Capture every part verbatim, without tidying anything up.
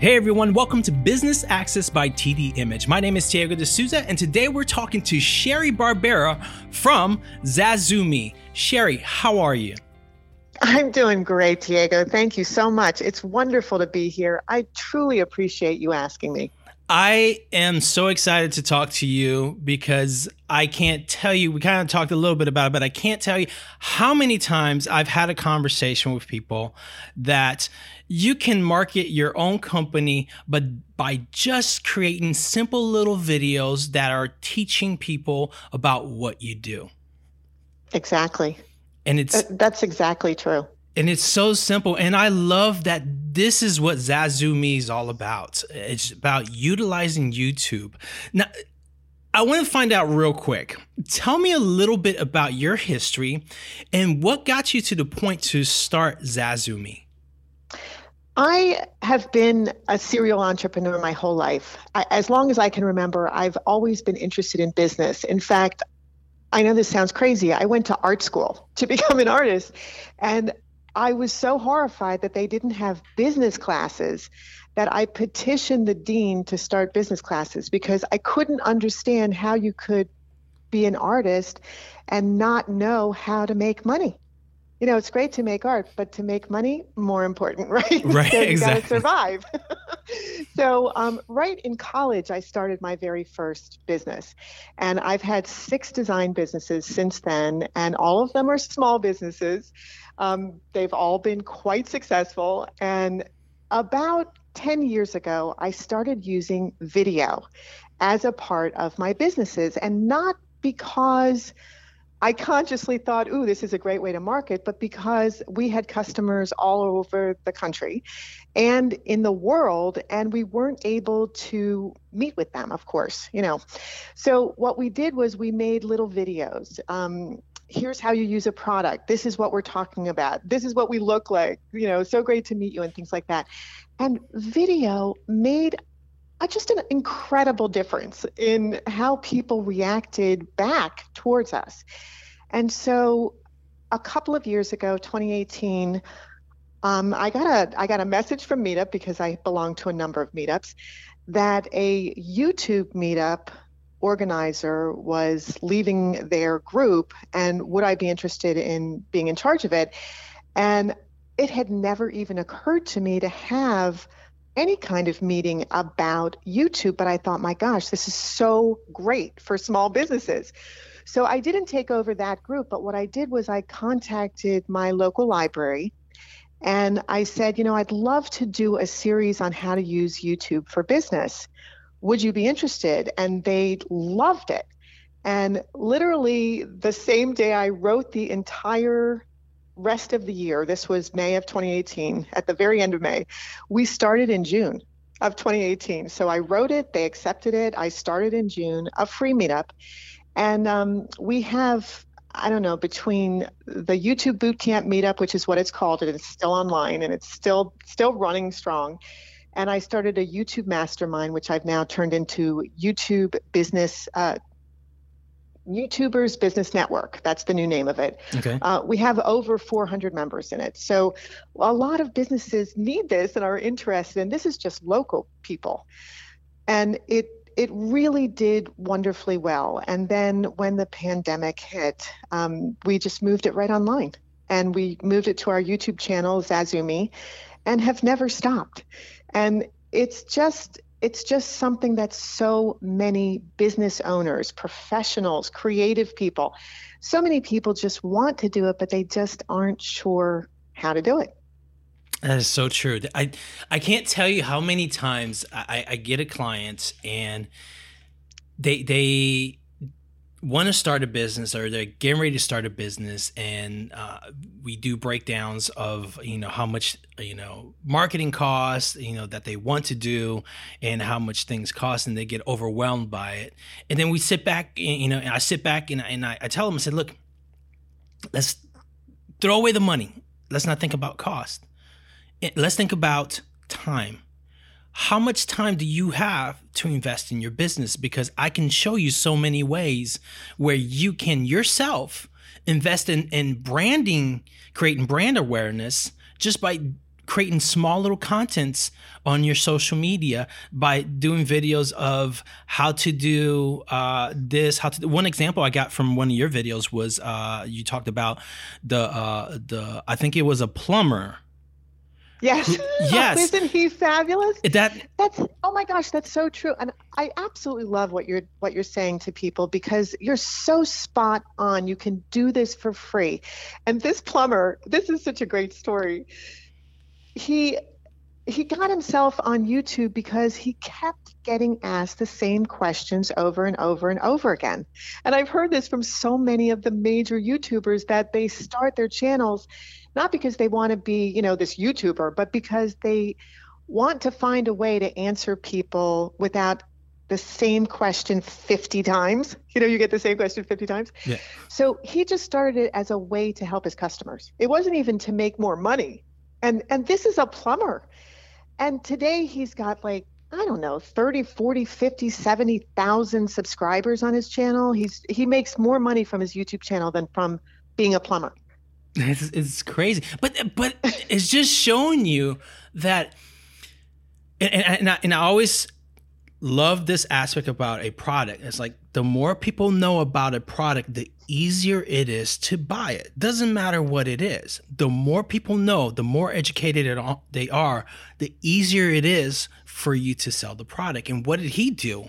Hey everyone, welcome to Business Access by T D Image. My name is Diego D'Souza, and today we're talking to Sheri Barbera from Zazumi. Sheri, how are you? I'm doing great, Diego. Thank you so much. It's wonderful to be here. I truly appreciate you asking me. I am so excited to talk to you because I can't tell you, we kind of talked a little bit about it, but I can't tell you how many times I've had a conversation with people that you can market your own company, but by just creating simple little videos that are teaching people about what you do. Exactly. And it's that's exactly true. And it's so simple. And I love that this is what Zazumi is all about. It's about utilizing YouTube. Now, I want to find out real quick. Tell me a little bit about your history and what got you to the point to start Zazumi. I have been a serial entrepreneur my whole life. I, as long as I can remember, I've always been interested in business. In fact, I know this sounds crazy. I went to art school to become an artist, and I was so horrified that they didn't have business classes that I petitioned the dean to start business classes because I couldn't understand how you could be an artist and not know how to make money. You know, it's great to make art, but to make money, more important, right? Right, so you exactly. Gotta survive. So um, right in college, I started my very first business. And I've had six design businesses since then, and all of them are small businesses. Um, they've all been quite successful. And about ten years ago, I started using video as a part of my businesses, and not because I consciously thought, ooh, this is a great way to market, but because we had customers all over the country and in the world, and we weren't able to meet with them, of course, you know. So what we did was we made little videos. Um, here's how you use a product. This is what we're talking about. This is what we look like, you know, so great to meet you and things like that. And video made just an incredible difference in how people reacted back towards us. And so a couple of years ago, twenty eighteen, um, I got a I got a message from Meetup, because I belong to a number of meetups, that a YouTube meetup organizer was leaving their group, and would I be interested in being in charge of it? And it had never even occurred to me to have any kind of meeting about YouTube, but I thought, my gosh, this is so great for small businesses. So I didn't take over that group, but what I did was I contacted my local library and I said, you know, I'd love to do a series on how to use YouTube for business. Would you be interested? And they loved it. And literally the same day, I wrote the entire rest of the year. This was May of twenty eighteen, at the very end of May. We started in June of twenty eighteen. So I wrote it, they accepted it. I started in June, a free meetup. And um, we have, I don't know, between the YouTube Bootcamp meetup, which is what it's called, and it's still online and it's still still running strong. And I started a YouTube mastermind, which I've now turned into YouTube Business uh YouTubers Business Network. That's the new name of it. Okay. Uh, we have over four hundred members in it. So a lot of businesses need this and are interested, and this is just local people. And it it really did wonderfully well. And then when the pandemic hit, um, we just moved it right online. And we moved it to our YouTube channel, Zazumi, and have never stopped. And it's just... It's just something that so many business owners, professionals, creative people, so many people just want to do it, but they just aren't sure how to do it. That is so true. I I can't tell you how many times I, I get a client and they they want to start a business, or they're getting ready to start a business, and uh, we do breakdowns of, you know, how much, you know, marketing costs, you know, that they want to do and how much things cost, and they get overwhelmed by it. And then we sit back, you know, and I sit back and, and I, I tell them, I said, look, let's throw away the money. Let's not think about cost. Let's think about time. How much time do you have to invest in your business? Because I can show you so many ways where you can yourself invest in, in branding, creating brand awareness just by creating small little contents on your social media by doing videos of how to do uh, this. How to do. One example I got from one of your videos was uh, you talked about the uh, the I think it was a plumber. Yes. Yes. Oh, isn't he fabulous? That that's oh my gosh, that's so true. And I absolutely love what you're what you're saying to people, because you're so spot on. You can do this for free. And this plumber, this is such a great story. He he got himself on YouTube because he kept getting asked the same questions over and over and over again. And I've heard this from so many of the major YouTubers, that they start their channels not because they want to be, you know, this YouTuber, but because they want to find a way to answer people without the same question fifty times. You know, you get the same question fifty times. Yeah. So he just started it as a way to help his customers. It wasn't even to make more money. And and this is a plumber. And today he's got like, I don't know, thirty, forty, fifty, seventy thousand subscribers on his channel. He's he makes more money from his YouTube channel than from being a plumber. It's, it's crazy, but but it's just showing you that, and, and, I, and I always love this aspect about a product. It's like the more people know about a product, the easier it is to buy it. Doesn't matter what it is. The more people know, the more educated it all, they are, the easier it is for you to sell the product. And what did he do?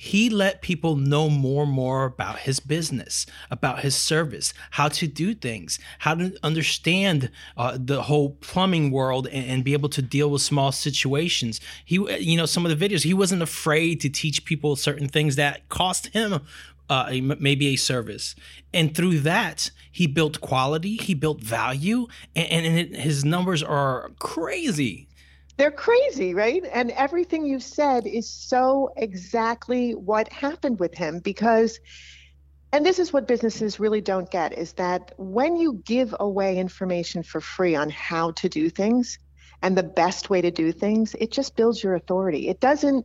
He let people know more and more about his business, about his service, how to do things, how to understand uh, the whole plumbing world and, and be able to deal with small situations. He, you know, some of the videos, he wasn't afraid to teach people certain things that cost him uh, a, maybe a service. And through that, he built quality, he built value, and, and it, his numbers are crazy. They're crazy, right? And everything you said is so exactly what happened with him, because, and this is what businesses really don't get, is that when you give away information for free on how to do things and the best way to do things, it just builds your authority. It doesn't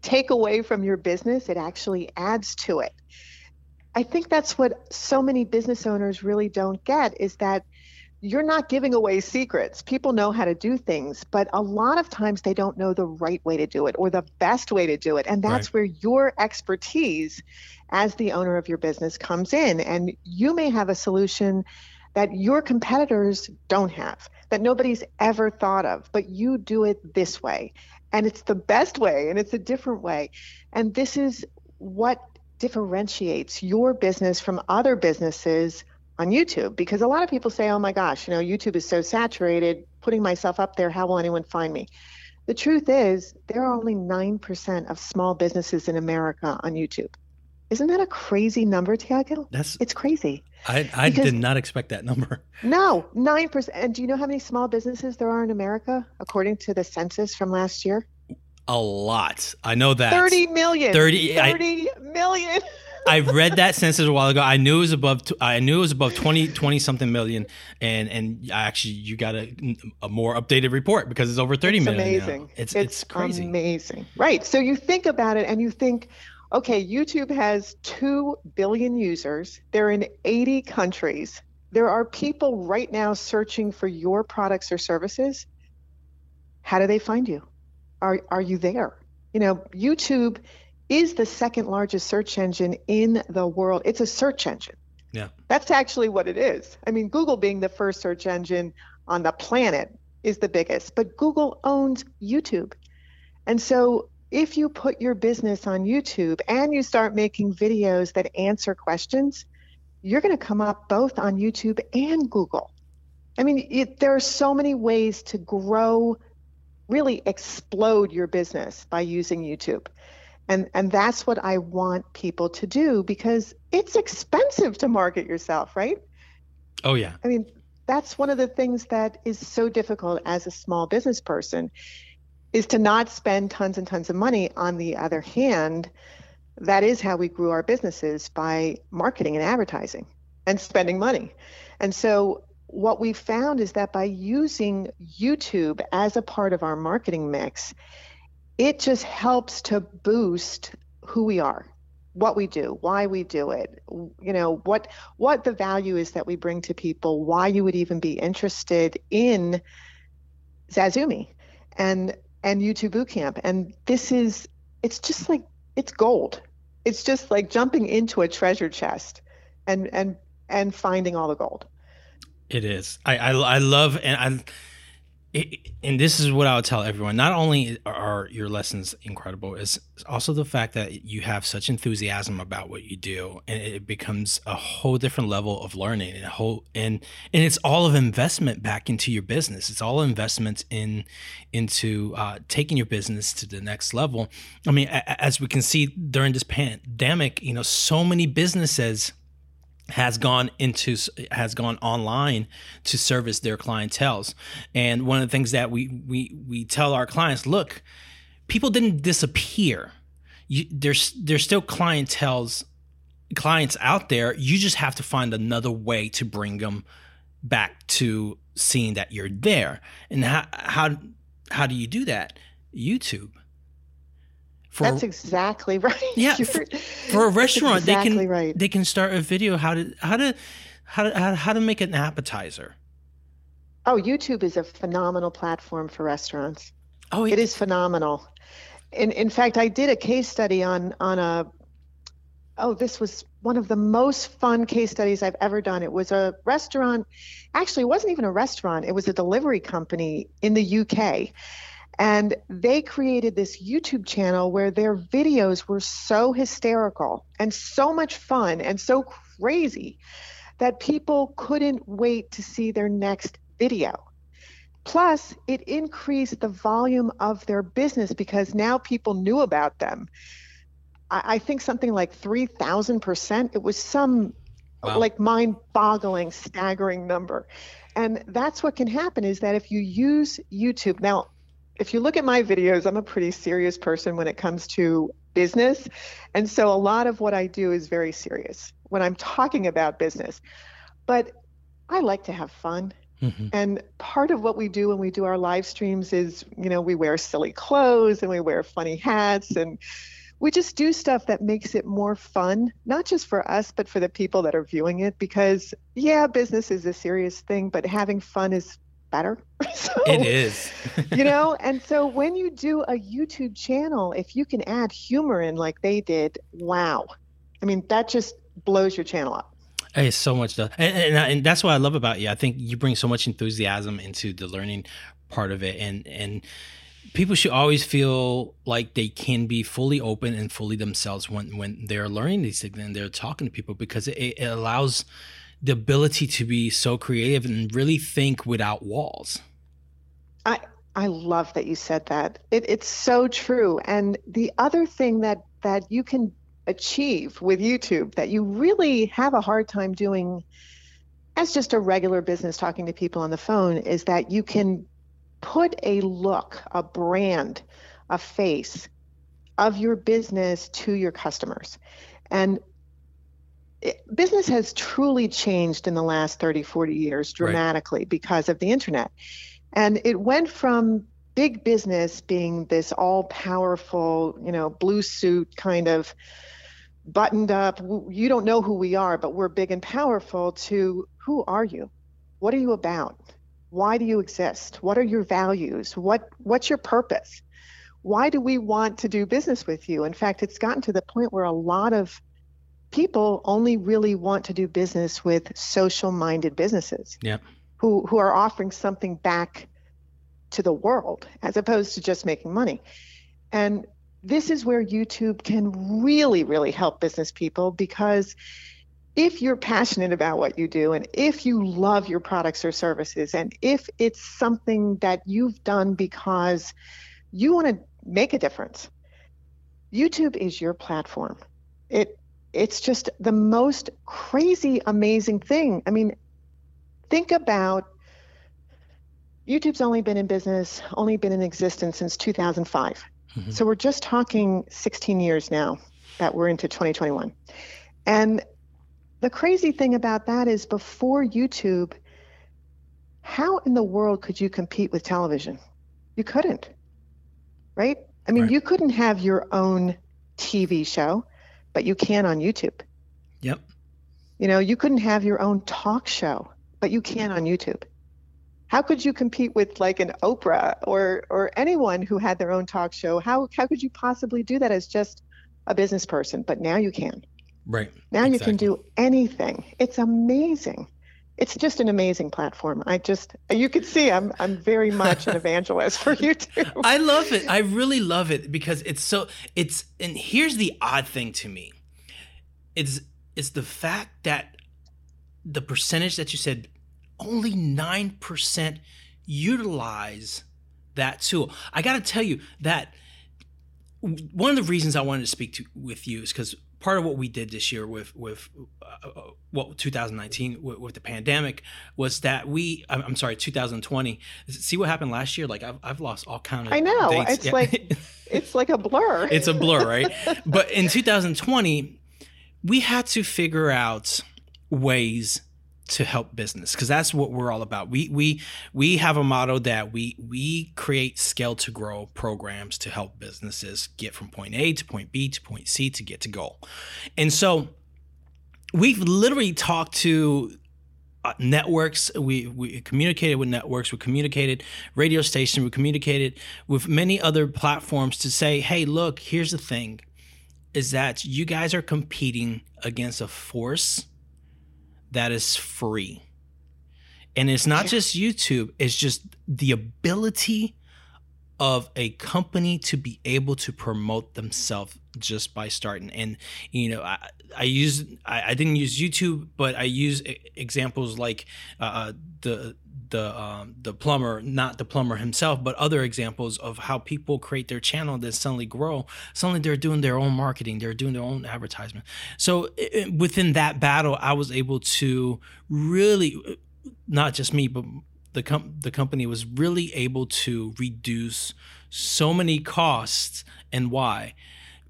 take away from your business. It actually adds to it. I think that's what so many business owners really don't get, is that you're not giving away secrets. People know how to do things, but a lot of times they don't know the right way to do it or the best way to do it. And that's right. Where your expertise as the owner of your business comes in. And you may have a solution that your competitors don't have, that nobody's ever thought of, but you do it this way. And it's the best way, and it's a different way. And this is what differentiates your business from other businesses on YouTube, because a lot of people say, oh my gosh, you know, YouTube is so saturated, putting myself up there, how will anyone find me? The truth is, there are only nine percent of small businesses in America on YouTube. Isn't that a crazy number, Tiago? That's It's crazy. I, I because, did not expect that number. No, nine percent. And do you know how many small businesses there are in America, according to the census from last year? A lot. I know that. thirty million. thirty, thirty I, million. I read that census a while ago. I knew it was above. I knew it was above twenty, twenty something million, and and I actually you got a, a more updated report because it's over thirty it's million. Amazing. Now. It's it's, it's crazy. Amazing, right? So you think about it, and you think, okay, YouTube has two billion users. They're in eighty countries. There are people right now searching for your products or services. How do they find you? Are are you there? You know, YouTube is the second largest search engine in the world. It's a search engine. Yeah. That's actually what it is. I mean, Google being the first search engine on the planet is the biggest, but Google owns YouTube. And so if you put your business on YouTube and you start making videos that answer questions, you're going to come up both on YouTube and Google. I mean, it, there are so many ways to grow, really explode your business by using YouTube. And and that's what I want people to do, because it's expensive to market yourself, right? Oh, yeah. I mean, that's one of the things that is so difficult as a small business person, is to not spend tons and tons of money. On the other hand, that is how we grew our businesses, by marketing and advertising and spending money. And so what we found is that by using YouTube as a part of our marketing mix, it just helps to boost who we are, what we do, why we do it, you know, what what the value is that we bring to people, why you would even be interested in Zazumi and and YouTube Bootcamp. And this is, it's just like, it's gold. It's just like jumping into a treasure chest and and and finding all the gold. It is. I I, I love, and I it, and this is what I'll tell everyone. Not only are your lessons incredible, it's also the fact that you have such enthusiasm about what you do, and it becomes a whole different level of learning, and a whole and and it's all of investment back into your business. It's all investments in into uh, taking your business to the next level. I mean, a, as we can see during this pandemic, you know, so many businesses has gone into has gone online to service their clientels. And one of the things that we we we tell our clients, look, people didn't disappear. You, there's there's still clientels clients out there. You just have to find another way to bring them back to seeing that you're there. And how how how do you do that? YouTube. For, that's exactly right. Yeah, for, for a restaurant, exactly they can right. they can start a video how to how to how to how to, how to make an appetizer. Oh, YouTube is a phenomenal platform for restaurants. Oh, yeah. It is phenomenal. In in fact, I did a case study on on a. Oh, this was one of the most fun case studies I've ever done. It was a restaurant. Actually, it wasn't even a restaurant. It was a delivery company in the U K. And they created this YouTube channel where their videos were so hysterical and so much fun and so crazy that people couldn't wait to see their next video. Plus, it increased the volume of their business because now people knew about them. I, I think something like three thousand percent. It was some wow. like mind-boggling, staggering number. And that's what can happen is that if you use YouTube – now. If you look at my videos, I'm a pretty serious person when it comes to business. And so a lot of what I do is very serious when I'm talking about business. But I like to have fun. Mm-hmm. And part of what we do when we do our live streams is, you know, we wear silly clothes and we wear funny hats and we just do stuff that makes it more fun, not just for us, but for the people that are viewing it. Because, yeah, business is a serious thing, but having fun is better. So, it is. You know, and so when you do a YouTube channel, if you can add humor in like they did, wow. I mean, that just blows your channel up. Hey, so much stuff. And, and, and that's what I love about you. I think you bring so much enthusiasm into the learning part of it. And, and people should always feel like they can be fully open and fully themselves when, when they're learning these things and they're talking to people, because it, it allows the ability to be so creative and really think without walls. I I love that you said that. It, it's so true. And the other thing that, that you can achieve with YouTube that you really have a hard time doing as just a regular business talking to people on the phone is that you can put a look, a brand, a face of your business to your customers. And It, business has truly changed in the last thirty, forty years dramatically right. because of the internet. And it went from big business being this all powerful, you know, blue suit kind of buttoned up, you don't know who we are, but we're big and powerful, to who are you? What are you about? Why do you exist? What are your values? What what's your purpose? Why do we want to do business with you? In fact, it's gotten to the point where a lot of people only really want to do business with social-minded businesses yeah. who who are offering something back to the world as opposed to just making money. And this is where YouTube can really, really help business people, because if you're passionate about what you do and if you love your products or services and if it's something that you've done because you want to make a difference, YouTube is your platform. It It's just the most crazy, amazing thing. I mean, think about YouTube's only been in business, only been in existence since two thousand five. Mm-hmm. So we're just talking sixteen years now that we're into twenty twenty-one. And the crazy thing about that is before YouTube, how in the world could you compete with television? You couldn't, right? I mean, right. you couldn't have your own T V show. But you can on YouTube. Yep. You know, you couldn't have your own talk show, but you can on YouTube. how could you compete with like an Oprah or or anyone who had their own talk show? How how could you possibly do that as just a business person? But now you can. Right. Now exactly. You can do anything. It's amazing. It's just an amazing platform. I just, you can see I'm I'm very much an evangelist for YouTube. I love it. I really love it because it's so, it's, and here's the odd thing to me. It's, it's the fact that the percentage that you said, only nine percent utilize that tool. I got to tell you that one of the reasons I wanted to speak to, with you is because part of what we did this year with with uh, what twenty nineteen with, with the pandemic was that we I'm, I'm sorry twenty twenty. See what happened last year? Like I've I've lost all count of I know dates. It's yeah. like it's like a blur. It's a blur, right? But in two thousand twenty, we had to figure out ways to help business because that's what we're all about. We we we have a motto that we we create scale to grow programs to help businesses get from point A to point B to point C to get to goal. And so we've literally talked to uh, networks. We we communicated with networks. We communicated radio station. We communicated with many other platforms to say, hey, look, here's the thing, is that you guys are competing against a force that is free. And it's not just YouTube, it's just the ability of a company to be able to promote themselves just by starting. And, you know, I, I use, I, I didn't use YouTube, but I use examples like uh, the, the, um, the plumber, not the plumber himself, but other examples of how people create their channel and then suddenly grow. Suddenly they're doing their own marketing. They're doing their own advertisement. So it, within that battle, I was able to really, not just me, but the com- the company was really able to reduce so many costs. And why?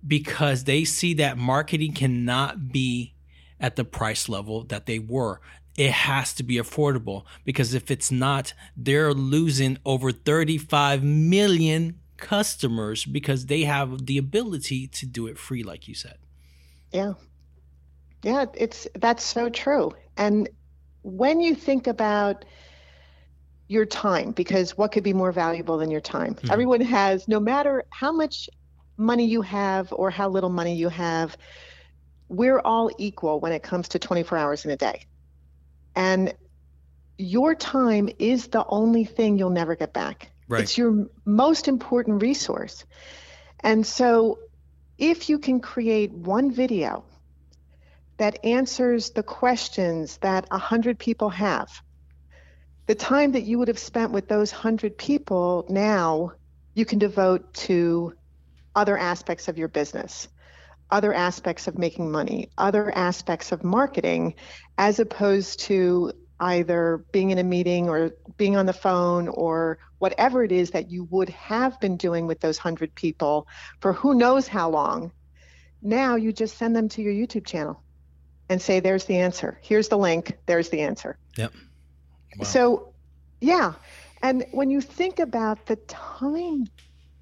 Because they see that marketing cannot be at the price level that they were. It has to be affordable, because if it's not, they're losing over thirty-five million customers because they have the ability to do it free, like you said. Yeah. Yeah, it's that's so true. And when you think about your time, because what could be more valuable than your time? Mm-hmm. Everyone has, no matter how much money you have or how little money you have, we're all equal when it comes to twenty-four hours in a day. And your time is the only thing you'll never get back. Right. It's your most important resource. And so if you can create one video that answers the questions that one hundred people have, the time that you would have spent with those one hundred people now you can devote to other aspects of your business, other aspects of making money, other aspects of marketing, as opposed to either being in a meeting or being on the phone or whatever it is that you would have been doing with those one hundred people for who knows how long. Now you just send them to your YouTube channel and say, there's the answer. Here's the link. There's the answer. Yep. Wow. So, yeah. And when you think about the time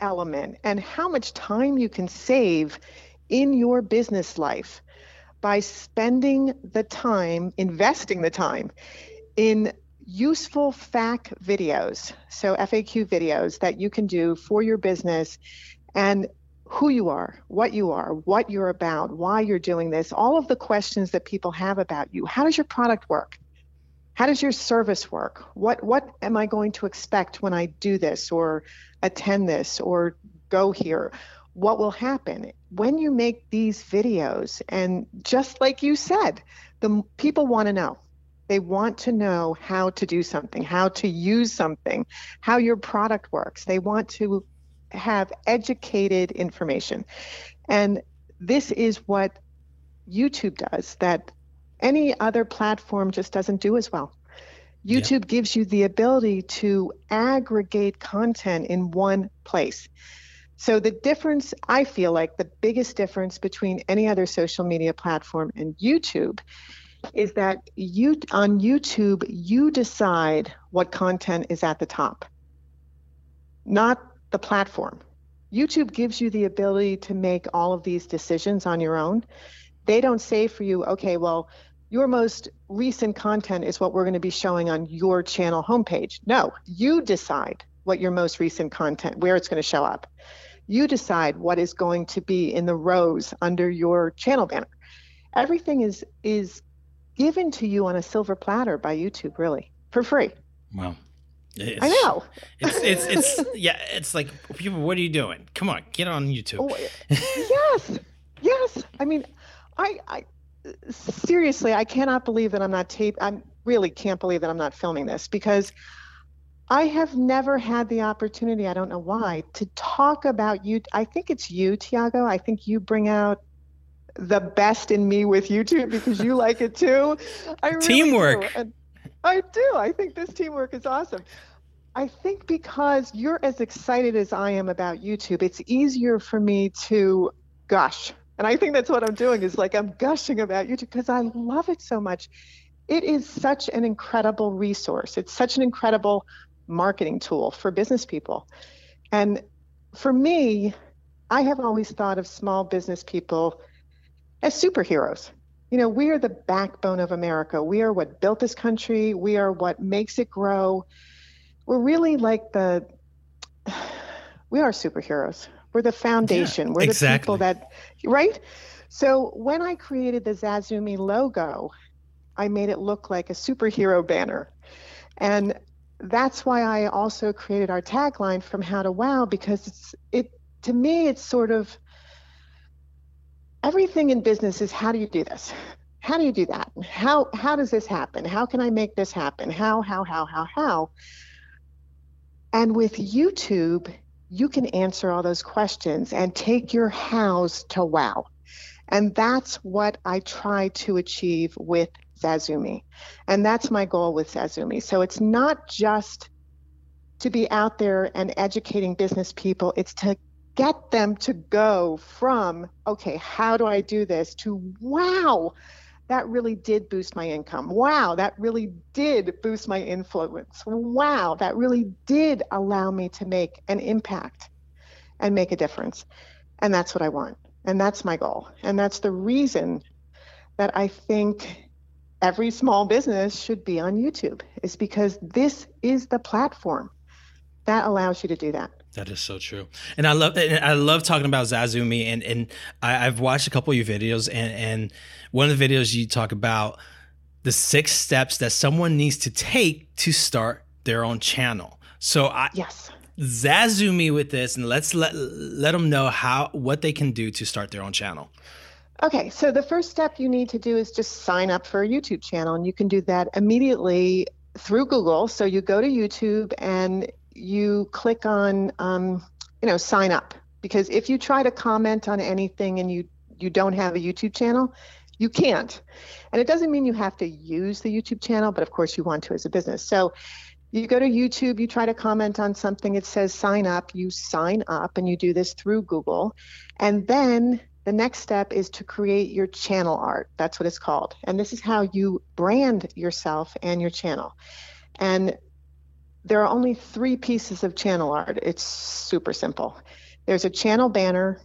element and how much time you can save in your business life by spending the time, investing the time in useful F A Q videos, so F A Q videos that you can do for your business and who you are, what you are, what you're about, why you're doing this, all of the questions that people have about you. How does your product work? How does your service work? What what am I going to expect when I do this or attend this or go here? What will happen when you make these videos? And just like you said, the people want to know. They want to know how to do something, how to use something, how your product works. They want to have educated information. And this is what YouTube does that any other platform just doesn't do as well. YouTube yeah. gives you the ability to aggregate content in one place. So the difference, I feel like the biggest difference between any other social media platform and YouTube is that you on YouTube, you decide what content is at the top, not the platform. YouTube gives you the ability to make all of these decisions on your own. They don't say for you, okay, well, your most recent content is what we're going to be showing on your channel homepage. No, you decide what your most recent content, where it's going to show up. You decide what is going to be in the rows under your channel banner. Everything is is given to you on a silver platter by YouTube, really, for free. Wow. It's, I know. It's, it's, it's, yeah, it's like, people, what are you doing? Come on, get on YouTube. Oh, yes. Yes. I mean, I, I, seriously, I cannot believe that I'm not tape. I really can't believe that I'm not filming this, because I have never had the opportunity, I don't know why, to talk about you. I think it's you, Tiago. I think you bring out the best in me with YouTube because you like it too. I really Teamwork. Do. And I do. I think this teamwork is awesome. I think because you're as excited as I am about YouTube, it's easier for me to gush. And I think that's what I'm doing, is like I'm gushing about YouTube because I love it so much. It is such an incredible resource. It's such an incredible marketing tool for business people. And for me, I have always thought of small business people as superheroes. You know, we are the backbone of America. We are what built this country. We are what makes it grow. We're really like the, we are superheroes. We're the foundation. Yeah, We're exactly. the people that, right? So when I created the Zazumi logo, I made it look like a superhero banner. And that's why I also created our tagline, From How to Wow, because it's it to me, it's sort of, everything in business is, how do you do this? How do you do that? How how does this happen? How can I make this happen? How, how, how, how, how? And with YouTube, you can answer all those questions and take your hows to wow. And that's what I try to achieve with Zazumi. And that's my goal with Zazumi. So it's not just to be out there and educating business people. It's to get them to go from, okay, how do I do this, to wow, that really did boost my income. Wow, that really did boost my influence. Wow, that really did allow me to make an impact and make a difference. And that's what I want. And that's my goal. And that's the reason that I think every small business should be on YouTube, is because this is the platform that allows you to do that. That is so true. And I love and I love talking about Zazumi. And, and I, I've watched a couple of your videos. And, and one of the videos you talk about the six steps that someone needs to take to start their own channel. So I yes. Zazumi with this, and let's let, let them know how what they can do to start their own channel. Okay, so the first step you need to do is just sign up for a YouTube channel. And you can do that immediately through Google. So you go to YouTube and you click on, um, you know, sign up, because if you try to comment on anything and you, you don't have a YouTube channel, you can't. And it doesn't mean you have to use the YouTube channel, but of course you want to as a business. So you go to YouTube, you try to comment on something, it says sign up, you sign up, and you do this through Google. And then the next step is to create your channel art. That's what it's called. And this is how you brand yourself and your channel. And there are only three pieces of channel art. It's super simple. There's a channel banner,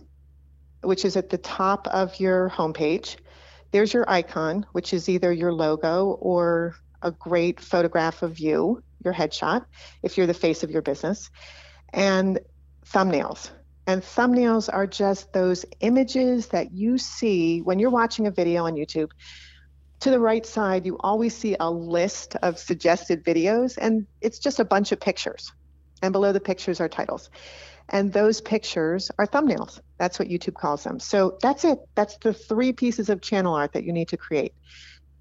which is at the top of your homepage. There's your icon, which is either your logo or a great photograph of you, your headshot, if you're the face of your business, and thumbnails. And thumbnails are just those images that you see when you're watching a video on YouTube. To the right side, you always see a list of suggested videos, and it's just a bunch of pictures. And below the pictures are titles. And those pictures are thumbnails. That's what YouTube calls them. So that's it. That's the three pieces of channel art that you need to create.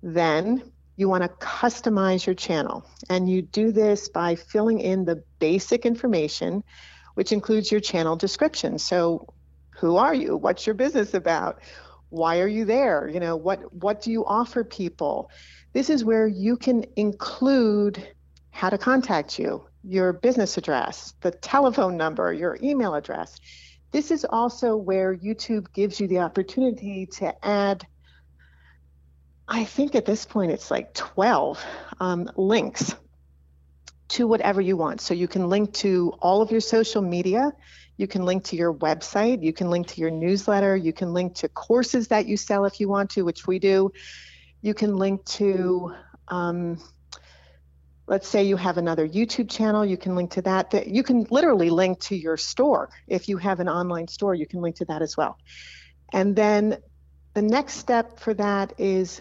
Then you want to customize your channel. And you do this by filling in the basic information, which includes your channel description. So who are you? What's your business about? Why are you there? You know, what, what do you offer people? This is where you can include how to contact you, your business address, the telephone number, your email address. This is also where YouTube gives you the opportunity to add, I think at this point it's like twelve um, links to whatever you want. So you can link to all of your social media. You can link to your website, you can link to your newsletter, you can link to courses that you sell if you want to, which we do. You can link to, um, let's say you have another YouTube channel, you can link to that. You can literally link to your store. If you have an online store, you can link to that as well. And then the next step for that is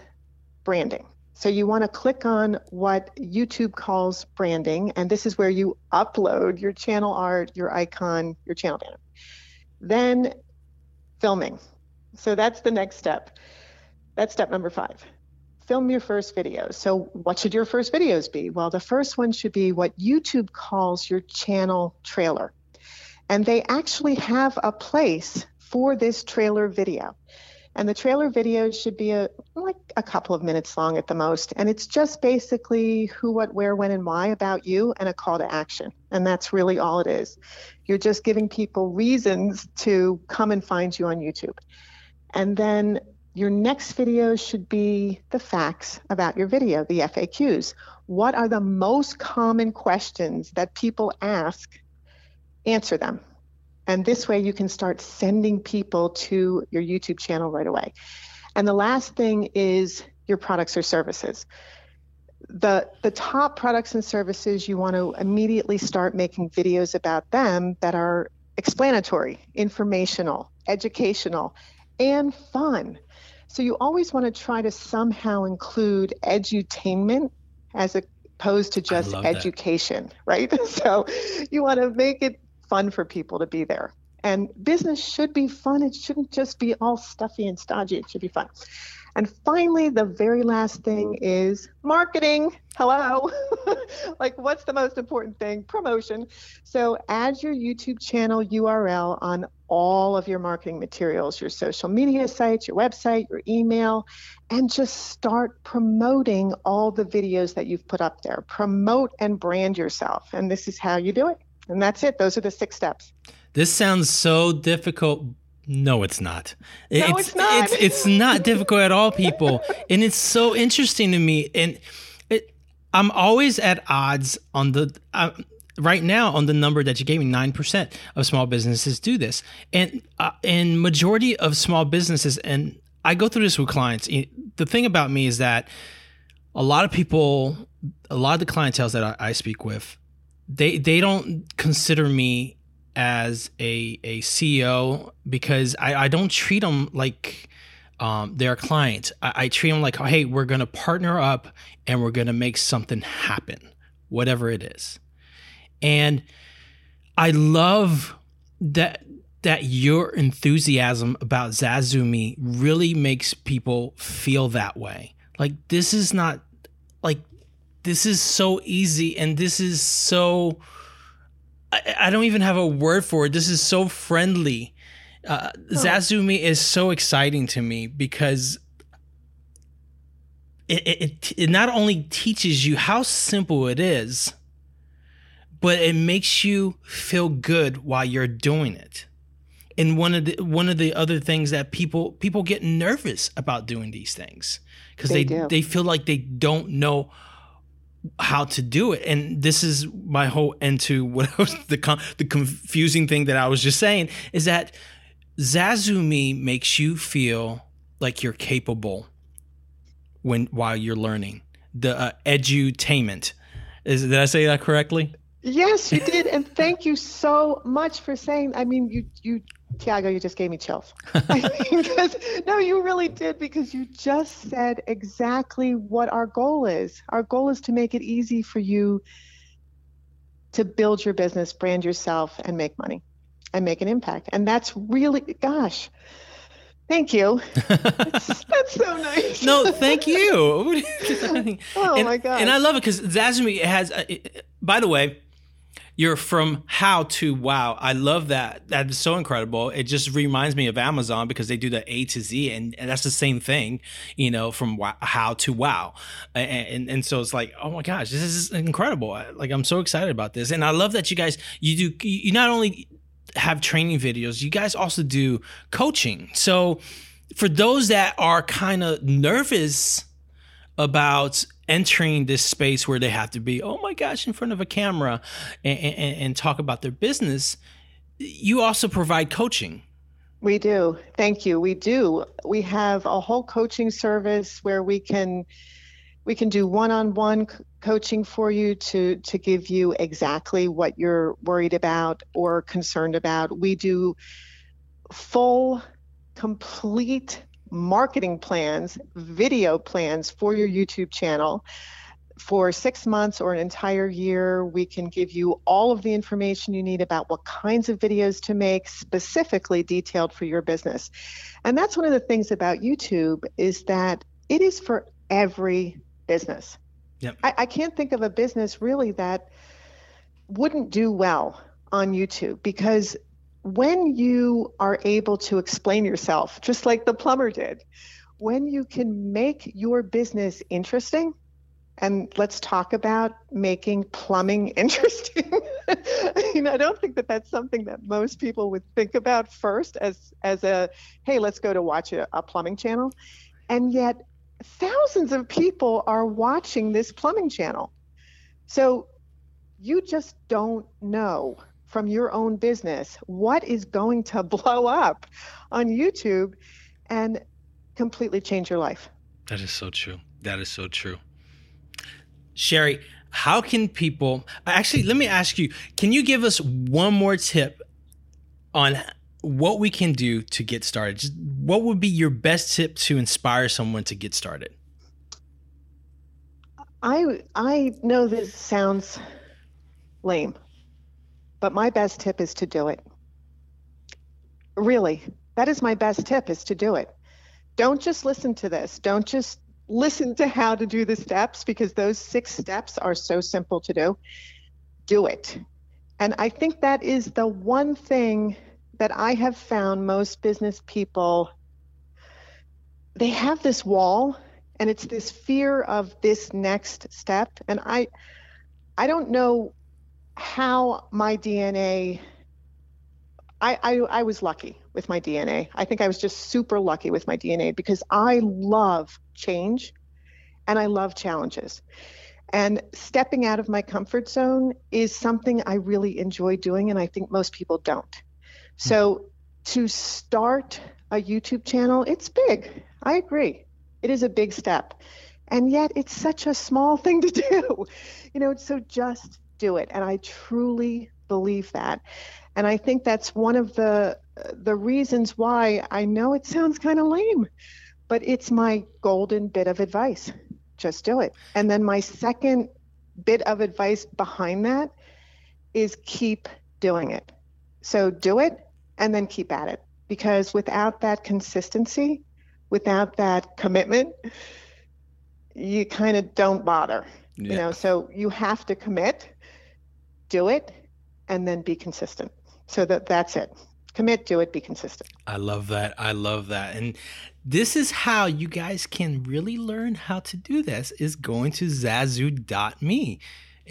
branding. So you want to click on what YouTube calls branding, and this is where you upload your channel art, your icon, your channel banner. Then filming. So that's the next step. That's step number five. Film your first video. So what should your first videos be? Well, the first one should be what YouTube calls your channel trailer. And they actually have a place for this trailer video. And the trailer video should be a, like a couple of minutes long at the most. And it's just basically who, what, where, when, and why about you and a call to action. And that's really all it is. You're just giving people reasons to come and find you on YouTube. And then your next video should be the facts about your video, the F A Qs. What are the most common questions that people ask? Answer them. And this way you can start sending people to your YouTube channel right away. And the last thing is your products or services. The, the top products and services, you want to immediately start making videos about them that are explanatory, informational, educational, and fun. So you always want to try to somehow include edutainment as opposed to just education, right? So you want to make it fun for people to be there. And business should be fun. It shouldn't just be all stuffy and stodgy. It should be fun. And finally, the very last thing is marketing. Hello. Like, what's the most important thing? Promotion. So add your YouTube channel U R L on all of your marketing materials, your social media sites, your website, your email, and just start promoting all the videos that you've put up there. Promote and brand yourself. And this is how you do it. And that's it. Those are the six steps. This sounds so difficult. No, it's not. It's, no, it's not. It's, it's not difficult at all, people. And it's so interesting to me. And it, I'm always at odds on the, uh, right now on the number that you gave me, nine percent of small businesses do this. And, uh, and majority of small businesses, and I go through this with clients. The thing about me is that a lot of people, a lot of the clientele that I, I speak with, They they don't consider me as a a C E O because I, I don't treat them like um, they're clients. I, I treat them like, hey, we're going to partner up and we're going to make something happen, whatever it is. And I love that that your enthusiasm about Zazumi really makes people feel that way. Like, this is not like... This is so easy, and this is so, I, I don't even have a word for it. This is so friendly. Uh, oh. Zazumi is so exciting to me because it, it, it not only teaches you how simple it is, but it makes you feel good while you're doing it. And one of the one of the other things that people people get nervous about doing these things because they they, they feel like they don't know how to do it. And this is my whole into what I was, the con- the confusing thing that I was just saying is that Zazumi makes you feel like you're capable when while you're learning. The uh, edutainment. Is, did I say that correctly? Yes, you did. And thank you so much for saying, I mean, you, you, Tiago, you just gave me chills. I mean, because, no, you really did, because you just said exactly what our goal is. Our goal is to make it easy for you to build your business, brand yourself, and make money and make an impact. And that's really, gosh, thank you. That's, that's so nice. No, thank you. Oh, and, my God. And I love it because Zazumi has, uh, it, by the way, you're from how to wow. I love that. That's so incredible. It just reminds me of Amazon because they do the A to Z, and, and that's the same thing, you know, from wow, how to wow. And, and and so it's like, oh my gosh, this is incredible. I, like, I'm so excited about this. And I love that you guys, you do, you not only have training videos, you guys also do coaching. So for those that are kind of nervous about entering this space where they have to be, oh my gosh, in front of a camera and, and, and talk about their business, you also provide coaching. We do. Thank you. We do. We have a whole coaching service where we can we can do one-on-one c- coaching for you to to give you exactly what you're worried about or concerned about. We do full, complete marketing plans, video plans for your YouTube channel. For six months or an entire year, we can give you all of the information you need about what kinds of videos to make, specifically detailed for your business. And that's one of the things about YouTube, is that it is for every business. Yep. I, I can't think of a business really that wouldn't do well on YouTube, because when you are able to explain yourself, just like the plumber did, when you can make your business interesting, and let's talk about making plumbing interesting. you know, I don't think that that's something that most people would think about first as, as a, hey, let's go to watch a, a plumbing channel. And yet thousands of people are watching this plumbing channel. So you just don't know from your own business what is going to blow up on YouTube and completely change your life. That is so true. That is so true. Sheri, how can people, actually, let me ask you, can you give us one more tip on what we can do to get started? Just what would be your best tip to inspire someone to get started? I I know this sounds lame, but my best tip is to do it. Really, that is my best tip, is to do it. Don't just listen to this. Don't just listen to how to do the steps, because those six steps are so simple to do. Do it. And I think that is the one thing that I have found most business people, they have this wall, and it's this fear of this next step. And I, I don't know how my D N A, I, I, I was lucky with my D N A. I think I was just super lucky with my D N A, because I love change and I love challenges. And stepping out of my comfort zone is something I really enjoy doing, and I think most people don't. So to start a YouTube channel, it's big. I agree. It is a big step. And yet it's such a small thing to do. You know, so just do it. And I truly believe that. And I think that's one of the the reasons why, I know it sounds kind of lame, but it's my golden bit of advice. Just do it. And then my second bit of advice behind that is keep doing it. So do it and then keep at it, because without that consistency, without that commitment, you kind of don't bother. Yeah. You know, so you have to commit, do it, and then be consistent. So that that's it. Commit, do it, be consistent. I love that. I love that. And this is how you guys can really learn how to do this, is going to zazu dot me.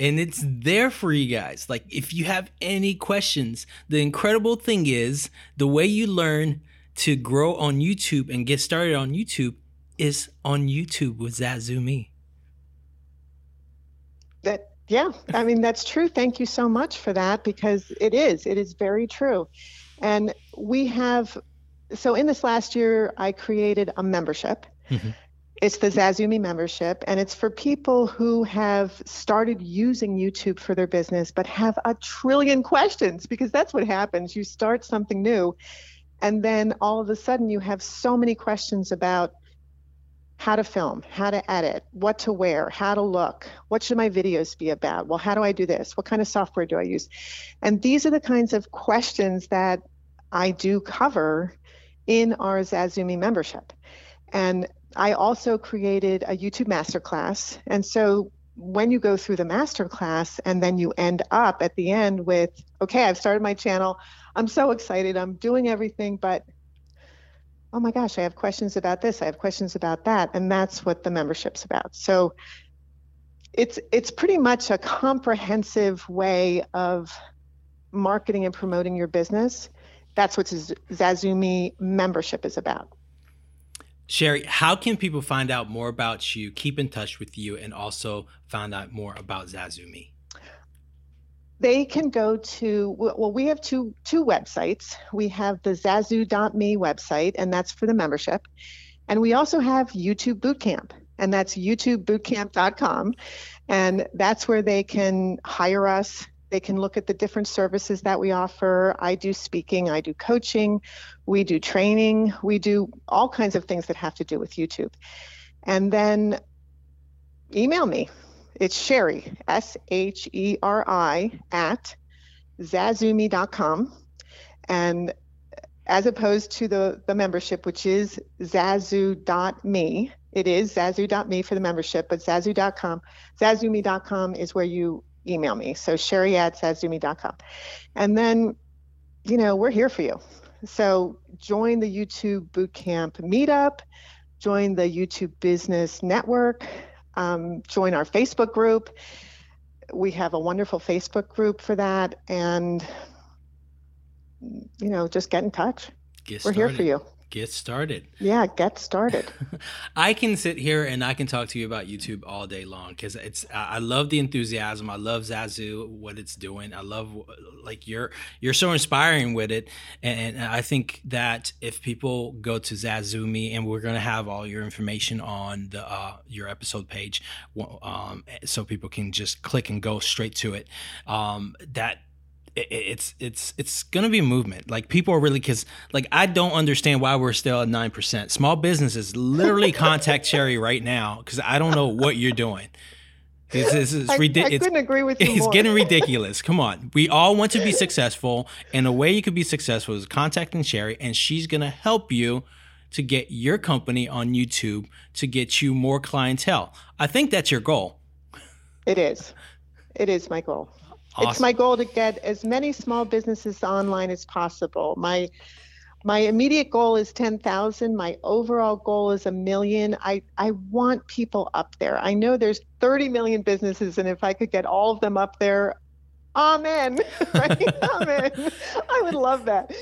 And it's there for you guys. Like, if you have any questions, the incredible thing is the way you learn to grow on YouTube and get started on YouTube is on YouTube with Zazumi. That, yeah, I mean, that's true. Thank you so much for that, because it is, it is very true. And we have, so in this last year, I created a membership. Mm-hmm. It's the Zazumi membership, and it's for people who have started using YouTube for their business but have a trillion questions, because that's what happens. You start something new, and then all of a sudden you have so many questions about how to film, how to edit, what to wear, how to look, what should my videos be about? Well, how do I do this? What kind of software do I use? And these are the kinds of questions that I do cover in our Zazumi membership. And I also created a YouTube masterclass. And so when you go through the masterclass and then you end up at the end with, okay, I've started my channel. I'm so excited. I'm doing everything, but oh my gosh, I have questions about this. I have questions about that. And that's what the membership's about. So it's, it's pretty much a comprehensive way of marketing and promoting your business. That's what the Zazumi membership is about. Sheri, how can people find out more about you, keep in touch with you, and also find out more about Zazumi? They can go to, well, we have two two websites. We have the zazu dot me website, and that's for the membership. And we also have YouTube Bootcamp, and that's YouTube Bootcamp dot com. And that's where they can hire us. They can look at the different services that we offer. I do speaking, I do coaching, we do training, we do all kinds of things that have to do with YouTube. And then email me. It's Sheri, S H E R I, at zazumi dot com. And as opposed to the, the membership, which is zazu dot me, it is zazu dot me for the membership, but zazu dot com, zazumi dot com is where you email me. So Sheri at zazumi dot com. And then, you know, we're here for you. So join the YouTube Bootcamp meetup, join the YouTube Business Network. Um, join our Facebook group. We have a wonderful Facebook group for that. And, you know, just get in touch. Get We're started. Here for you. Get started. Yeah, get started. I can sit here and I can talk to you about YouTube all day long because it's, I love the enthusiasm. I love Zazu, what it's doing. I love, like, you're, you're so inspiring with it. And I think that if people go to Zazumi, and we're going to have all your information on the, uh, your episode page, um, so people can just click and go straight to it. Um, that, It's it's it's gonna be a movement. Like, people are really, because like I don't understand why we're still at nine percent. Small businesses literally contact Sheri right now because I don't know what you're doing. This is it's, it's, it's ridiculous. I, I couldn't it's, agree with you It's more. Getting ridiculous. Come on, we all want to be successful, and a way you could be successful is contacting Sheri, and she's gonna help you to get your company on YouTube to get you more clientele. I think that's your goal. It is. It is my goal. Awesome. It's my goal to get as many small businesses online as possible. My my immediate goal is ten thousand. My overall goal is a million. I, I want people up there. I know there's thirty million businesses, and if I could get all of them up there, amen. Right? Amen. I would love that.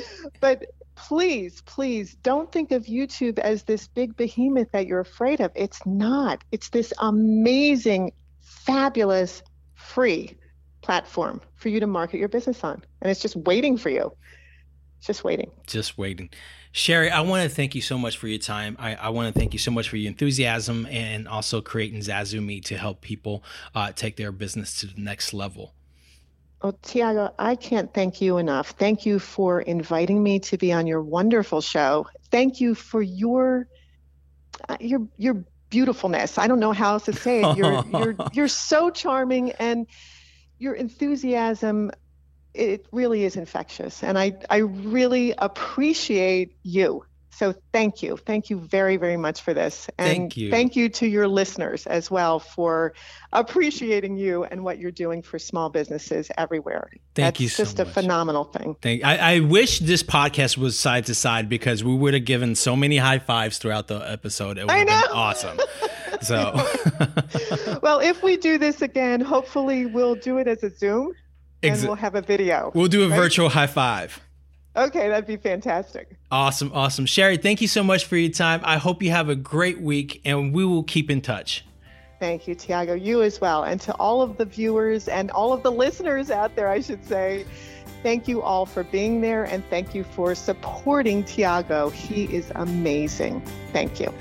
But please, please don't think of YouTube as this big behemoth that you're afraid of. It's not. It's this amazing, fabulous, free platform for you to market your business on, and it's just waiting for you. It's just waiting. Just waiting. Sheri, I want to thank you so much for your time. I, I want to thank you so much for your enthusiasm and also creating Zazumi to help people uh, take their business to the next level. Well, Tiago, I can't thank you enough. Thank you for inviting me to be on your wonderful show. Thank you for your your your beautifulness. I don't know how else to say it. You're you're you're so charming, and your enthusiasm, it really is infectious. And I, I really appreciate you. So thank you. Thank you very, very much for this. And thank you. Thank you to your listeners as well for appreciating you and what you're doing for small businesses everywhere. Thank That's you so much. It's just a phenomenal thing. Thank you. I, I wish this podcast was side to side because we would have given so many high fives throughout the episode. It would have been awesome. So, well, if we do this again, hopefully we'll do it as a Zoom and Ex- we'll have a video. We'll do a right? virtual high five. Okay, that'd be fantastic. Awesome, awesome. Sheri, thank you so much for your time. I hope you have a great week, and we will keep in touch. Thank you, Tiago. You as well. And to all of the viewers and all of the listeners out there, I should say, thank you all for being there, and thank you for supporting Tiago. He is amazing. Thank you.